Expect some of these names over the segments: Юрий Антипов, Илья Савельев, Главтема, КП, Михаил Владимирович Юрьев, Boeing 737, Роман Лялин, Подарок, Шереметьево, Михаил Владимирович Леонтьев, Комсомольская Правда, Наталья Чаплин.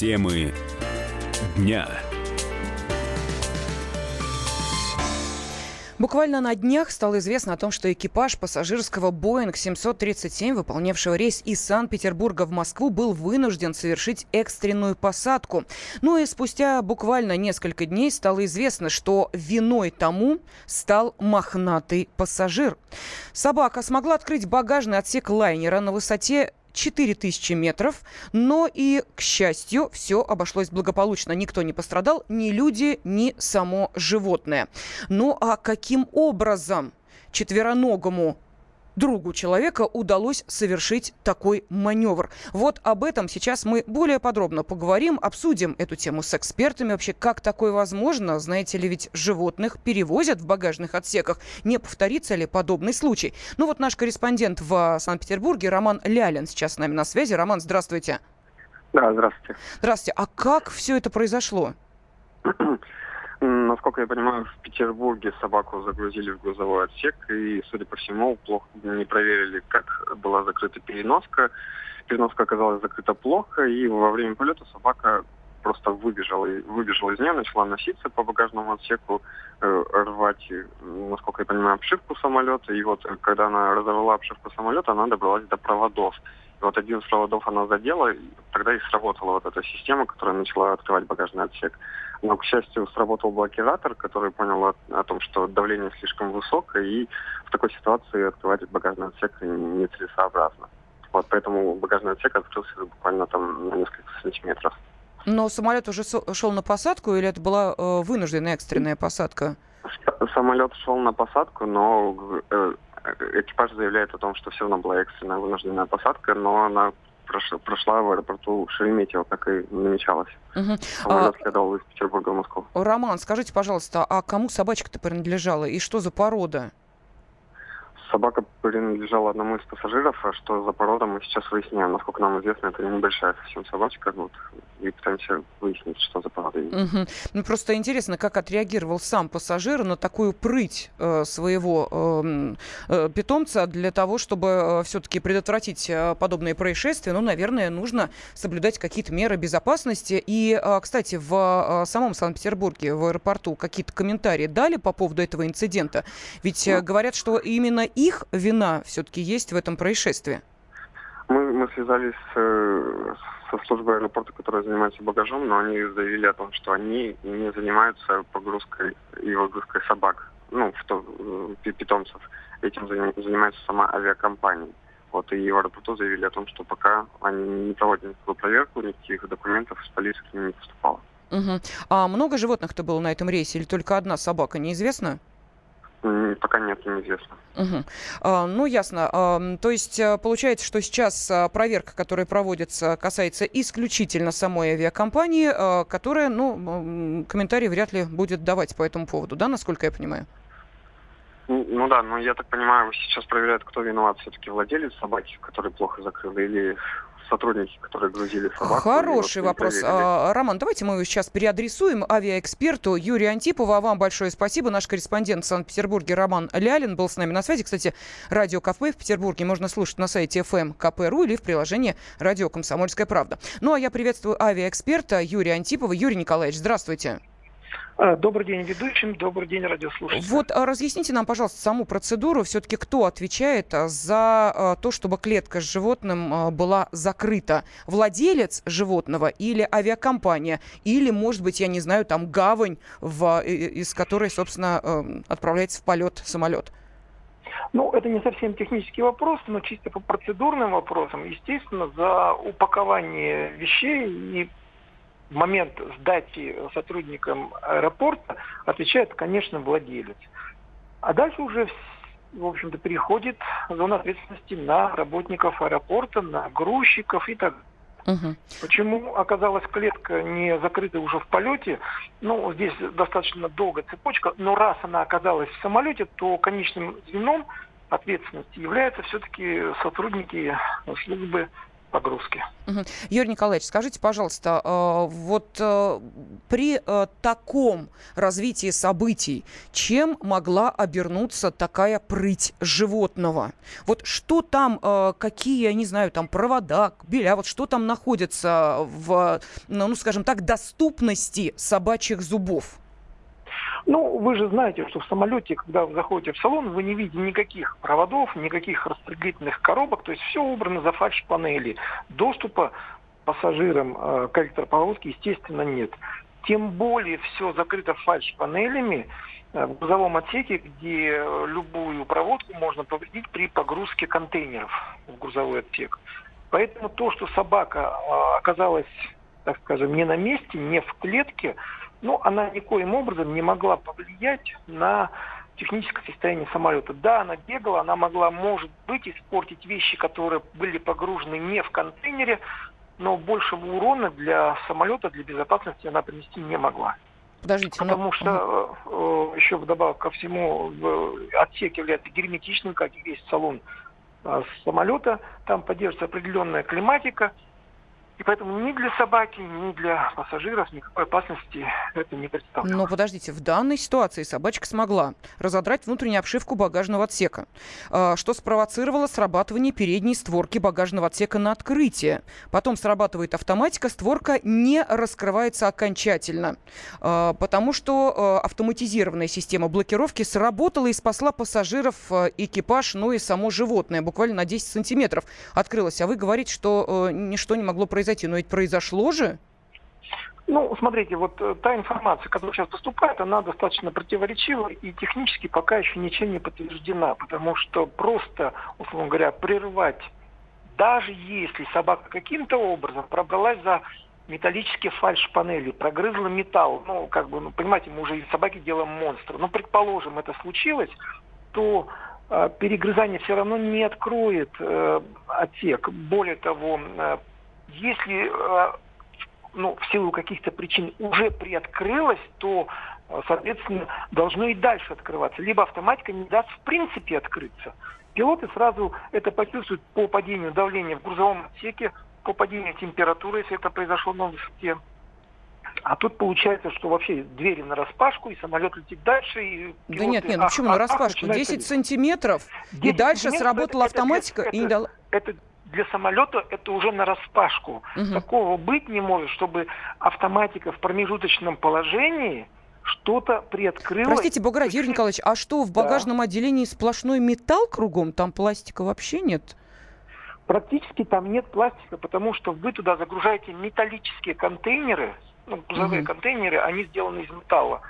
Темы дня. Буквально на днях стало известно о том, что экипаж пассажирского Boeing 737, выполнявшего рейс из Санкт-Петербурга в Москву, был вынужден совершить экстренную посадку. Ну и спустя буквально несколько дней стало известно, что виной тому стал мохнатый пассажир. Собака смогла открыть багажный отсек лайнера на высоте 4000 метров, но и, к счастью, все обошлось благополучно. Никто не пострадал, ни люди, ни само животное. Ну а каким образом четвероногому другу человека удалось совершить такой маневр? Вот об этом сейчас мы более подробно поговорим, обсудим эту тему с экспертами. Вообще, как такое возможно? Знаете ли, ведь животных перевозят в багажных отсеках. Не повторится ли подобный случай? Ну вот наш корреспондент в Санкт-Петербурге Роман Лялин сейчас с нами на связи. Роман, здравствуйте. Да, здравствуйте. Здравствуйте. А как все это произошло? Насколько я понимаю, в Петербурге собаку загрузили в грузовой отсек и, судя по всему, плохо не проверили, как была закрыта переноска. Переноска оказалась закрыта плохо, и во время полета собака просто выбежала из нее, начала носиться по багажному отсеку, рвать, насколько я понимаю, обшивку самолета. И вот, когда она разорвала обшивку самолета, она добралась до проводов. И вот один из проводов она задела, и тогда и сработала вот эта система, которая начала открывать багажный отсек. Но, к счастью, сработал блокиратор, который понял о том, что давление слишком высокое, и в такой ситуации открывать багажный отсек нецелесообразно. Вот поэтому багажный отсек открылся буквально там на несколько сантиметров. Но самолет уже шел на посадку, или это была вынужденная экстренная посадка? Самолет шел на посадку, но экипаж заявляет о том, что все равно была экстренная вынужденная посадка, но она прошла в аэропорту Шереметьево, как и намечалось. Угу. Самолет следовал из Петербурга в Москву. Роман, скажите, пожалуйста, а кому собачка-то принадлежала и что за порода? Собака принадлежала одному из пассажиров, а что за порода, мы сейчас выясняем. Насколько нам известно, это небольшая совсем собачка, вот, и пытаемся выяснить, что за порода. Угу. Ну, просто интересно, как отреагировал сам пассажир на такую прыть своего питомца для того, чтобы все-таки предотвратить подобные происшествия. Ну, наверное, нужно соблюдать какие-то меры безопасности. И, кстати, в самом Санкт-Петербурге, в аэропорту, какие-то комментарии дали по поводу этого инцидента? Ведь говорят, что именно их вина все-таки есть в этом происшествии. Мы связались со службой аэропорта, которая занимается багажом, но они заявили о том, что они не занимаются погрузкой и выгрузкой собак, питомцев. Этим занимается сама авиакомпания. Вот, и в аэропорту заявили о том, что пока они не проводят никакую проверку, никаких документов с полицией не поступало. Угу. А много животных-то было на этом рейсе или только одна собака, неизвестно? Пока нет, неизвестно. Угу. Ну, ясно. То есть получается, что сейчас проверка, которая проводится, касается исключительно самой авиакомпании, которая, комментарии вряд ли будет давать по этому поводу, да, насколько я понимаю? Ну да, но я так понимаю, сейчас проверяют, кто виноват, все-таки владелец собаки, который плохо закрыл, или сотрудники, которые грузили собаку. Хороший вопрос. Роман, давайте мы его сейчас переадресуем авиаэксперту Юрию Антипову. А вам большое спасибо. Наш корреспондент в Санкт-Петербурге Роман Лялин был с нами на связи. Кстати, радио КП в Петербурге можно слушать на сайте fm.kp.ru или в приложении «Радио Комсомольская правда». Ну, а я приветствую авиаэксперта Юрия Антипова. Юрий Николаевич, здравствуйте. Добрый день ведущим, добрый день радиослушателям. Вот разъясните нам, пожалуйста, саму процедуру. Все-таки кто отвечает за то, чтобы клетка с животным была закрыта? Владелец животного или авиакомпания? Или, может быть, я не знаю, там гавань, из которой, собственно, отправляется в полет самолет? Ну, это не совсем технический вопрос, но чисто по процедурным вопросам. Естественно, за упакование вещей и в момент сдачи сотрудникам аэропорта отвечает, конечно, владелец. А дальше уже, в общем-то, переходит зона ответственности на работников аэропорта, на грузчиков и так далее. Угу. Почему оказалась клетка не закрыта уже в полете? Ну, здесь достаточно долгая цепочка, но раз она оказалась в самолете, то конечным звеном ответственности являются все-таки сотрудники службы погрузки. Юрий Николаевич, скажите, пожалуйста, вот при таком развитии событий, чем могла обернуться такая прыть животного? Вот что там, какие, я не знаю, там провода, беля, вот что там находится в, ну, скажем так, доступности собачьих зубов? Ну, вы же знаете, что в самолете, когда вы заходите в салон, вы не видите никаких проводов, никаких распределительных коробок, то есть все убрано за фальш-панели. Доступа пассажирам к электропроводке, естественно, нет. Тем более все закрыто фальш-панелями в грузовом отсеке, где любую проводку можно повредить при погрузке контейнеров в грузовой отсек. Поэтому то, что собака оказалась, так скажем, не на месте, не в клетке, но она никоим образом не могла повлиять на техническое состояние самолета. Да, она бегала, она могла, может быть, испортить вещи, которые были погружены не в контейнере, но большего урона для самолета, для безопасности она принести не могла. Подождите, потому что еще вдобавок ко всему отсек является герметичным, как и весь салон самолета. Там поддерживается определенная климатика. И поэтому ни для собаки, ни для пассажиров никакой опасности это не представляет. Но подождите, в данной ситуации собачка смогла разодрать внутреннюю обшивку багажного отсека, что спровоцировало срабатывание передней створки багажного отсека на открытие. Потом срабатывает автоматика, створка не раскрывается окончательно, потому что автоматизированная система блокировки сработала и спасла пассажиров, экипаж, ну и само животное. Буквально на 10 сантиметров открылось. А вы говорите, что ничто не могло произойти. Но ведь произошло же? Ну, смотрите, вот та информация, которая сейчас поступает, она достаточно противоречива и технически пока еще ничем не подтверждена, потому что просто, условно говоря, прервать, даже если собака каким-то образом пробралась за металлические фальш-панели, прогрызла металл, ну, как бы, ну, понимаете, мы уже из собаки делаем монстра, но, предположим, это случилось, то перегрызание все равно не откроет отсек. Более того, если, ну, в силу каких-то причин уже приоткрылось, то, соответственно, должно и дальше открываться. Либо автоматика не даст в принципе открыться. Пилоты сразу это почувствуют по падению давления в грузовом отсеке, по падению температуры, если это произошло на высоте. А тут получается, что вообще двери нараспашку, и самолет летит дальше. И да нет, нет, ну почему нараспашку? 10 сантиметров, 10 и дальше сантиметров, сработала автоматика и не дала... Для самолета это уже нараспашку. Такого быть не может, чтобы автоматика в промежуточном положении что-то приоткрыло. Простите, бога ради, Юрий Николаевич, а что, в багажном отделении сплошной металл кругом? Там пластика вообще нет? Практически там нет пластика, потому что вы туда загружаете металлические контейнеры. Ну, грузовые контейнеры, они сделаны из металла.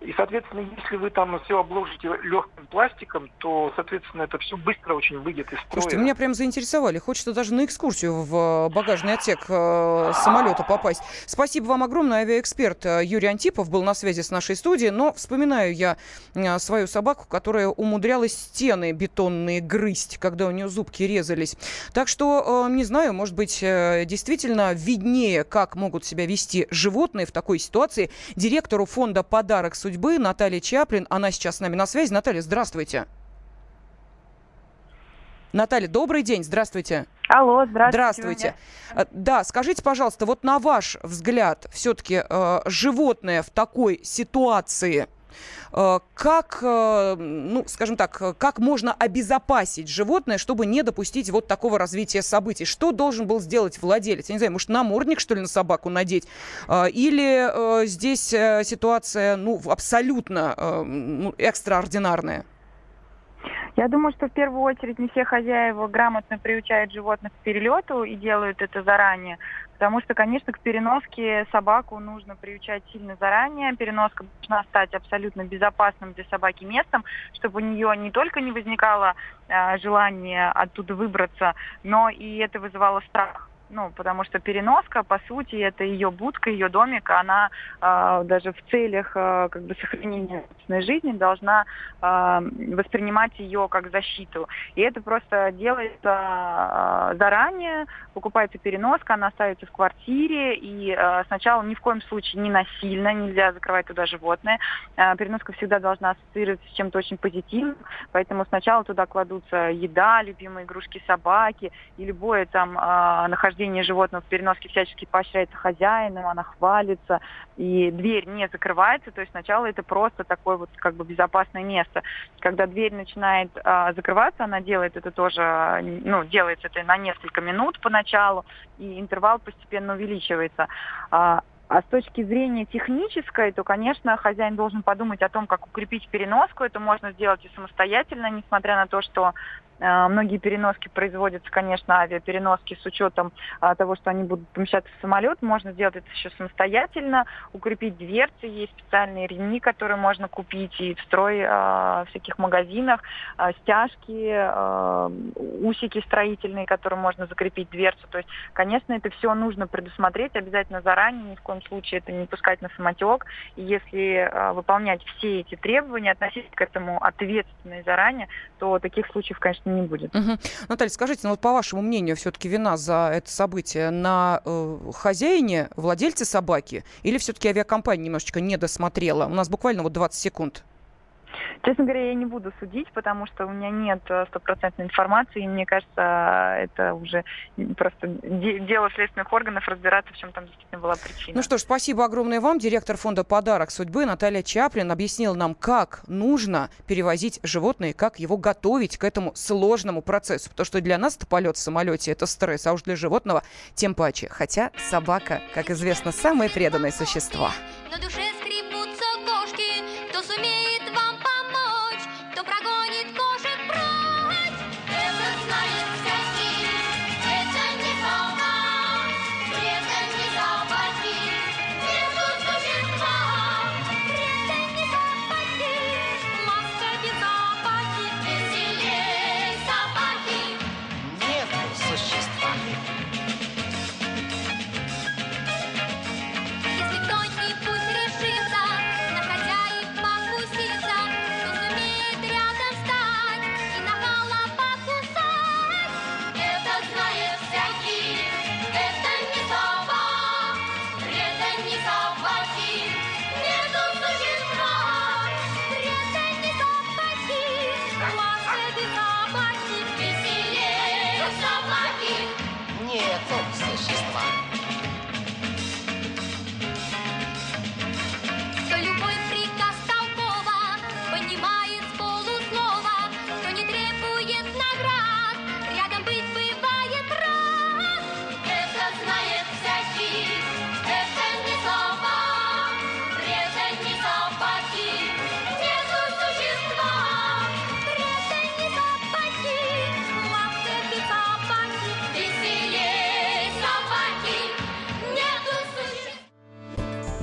И, соответственно, если вы там все обложите легким пластиком, то, соответственно, это все быстро очень выйдет из строя. Слушайте, меня прям заинтересовали. Хочется даже на экскурсию в багажный отсек самолета попасть. Спасибо вам огромное. Авиаэксперт Юрий Антипов был на связи с нашей студией. Но вспоминаю я свою собаку, которая умудрялась стены бетонные грызть, когда у нее зубки резались. Так что, не знаю, может быть, действительно виднее, как могут себя вести животные в такой ситуации. Директору фонда «Подарок» судьбы Наталья Чаплин. Она сейчас с нами на связи. Наталья, здравствуйте. Наталья, добрый день. Здравствуйте. Алло, здравствуйте. Здравствуйте. Да, скажите, пожалуйста, вот на ваш взгляд, все-таки животное в такой ситуации, как, ну, скажем так, как можно обезопасить животное, чтобы не допустить вот такого развития событий? Что должен был сделать владелец? Я не знаю, может, намордник, что ли, на собаку надеть? Или здесь ситуация, ну, абсолютно, ну, экстраординарная? Я думаю, что в первую очередь не все хозяева грамотно приучают животных к перелету и делают это заранее, потому что, конечно, к переноске собаку нужно приучать сильно заранее. Переноска должна стать абсолютно безопасным для собаки местом, чтобы у нее не только не возникало желания оттуда выбраться, но и это вызывало страх. Ну, потому что переноска, по сути, это ее будка, ее домик, она даже в целях как бы сохранения собственной жизни должна воспринимать ее как защиту. И это просто делается заранее, покупается переноска, она ставится в квартире, и сначала ни в коем случае не насильно, нельзя закрывать туда животное. Переноска всегда должна ассоциироваться с чем-то очень позитивным, поэтому сначала туда кладутся еда, любимые игрушки собаки, и любое там нахождение животного в переноске всячески поощряется хозяином, она хвалится, и дверь не закрывается, то есть сначала это просто такое вот как бы безопасное место. Когда дверь начинает закрываться, она делает это тоже, ну, делается это на несколько минут поначалу, и интервал постепенно увеличивается. А с точки зрения технической, то, конечно, хозяин должен подумать о том, как укрепить переноску. Это можно сделать и самостоятельно, несмотря на то, что многие переноски производятся, конечно, авиапереноски с учетом того, что они будут помещаться в самолет. Можно сделать это еще самостоятельно, укрепить дверцы. Есть специальные ремни, которые можно купить и в строй всяких магазинах, стяжки, усики строительные, которые можно закрепить дверцу. То есть, конечно, это все нужно предусмотреть обязательно заранее, ни в коем случае это не пускать на самотек. И если выполнять все эти требования, относиться к этому ответственно и заранее, то таких случаев, конечно, не будет. Угу. Наталья, скажите, ну вот по вашему мнению, все-таки вина за это событие на хозяине, владельце собаки, или все-таки авиакомпания немножечко не досмотрела? У нас буквально вот 20 секунд. Честно говоря, я не буду судить, потому что у меня нет стопроцентной информации, и мне кажется, это уже просто дело следственных органов разбираться, в чем там действительно была причина. Ну что ж, спасибо огромное вам. Директор фонда «Подарок судьбы» Наталья Чаплин объяснила нам, как нужно перевозить животное, как его готовить к этому сложному процессу. Потому что для нас это полет в самолете, это стресс, а уж для животного тем паче. Хотя собака, как известно, самое преданное существо. На душе скребутся кошки, кто сумеет вам помочь.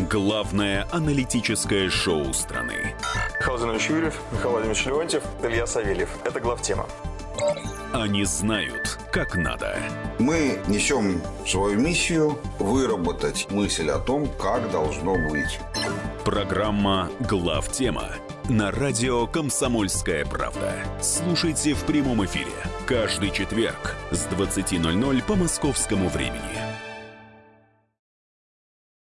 Главное аналитическое шоу страны. Михаил Владимирович Юрьев, Михаил Владимирович Леонтьев, Илья Савельев. Это «Главтема». Они знают, как надо. Мы несем свою миссию выработать мысль о том, как должно быть. Программа «Главтема» на радио «Комсомольская правда». Слушайте в прямом эфире каждый четверг с 20:00 по московскому времени.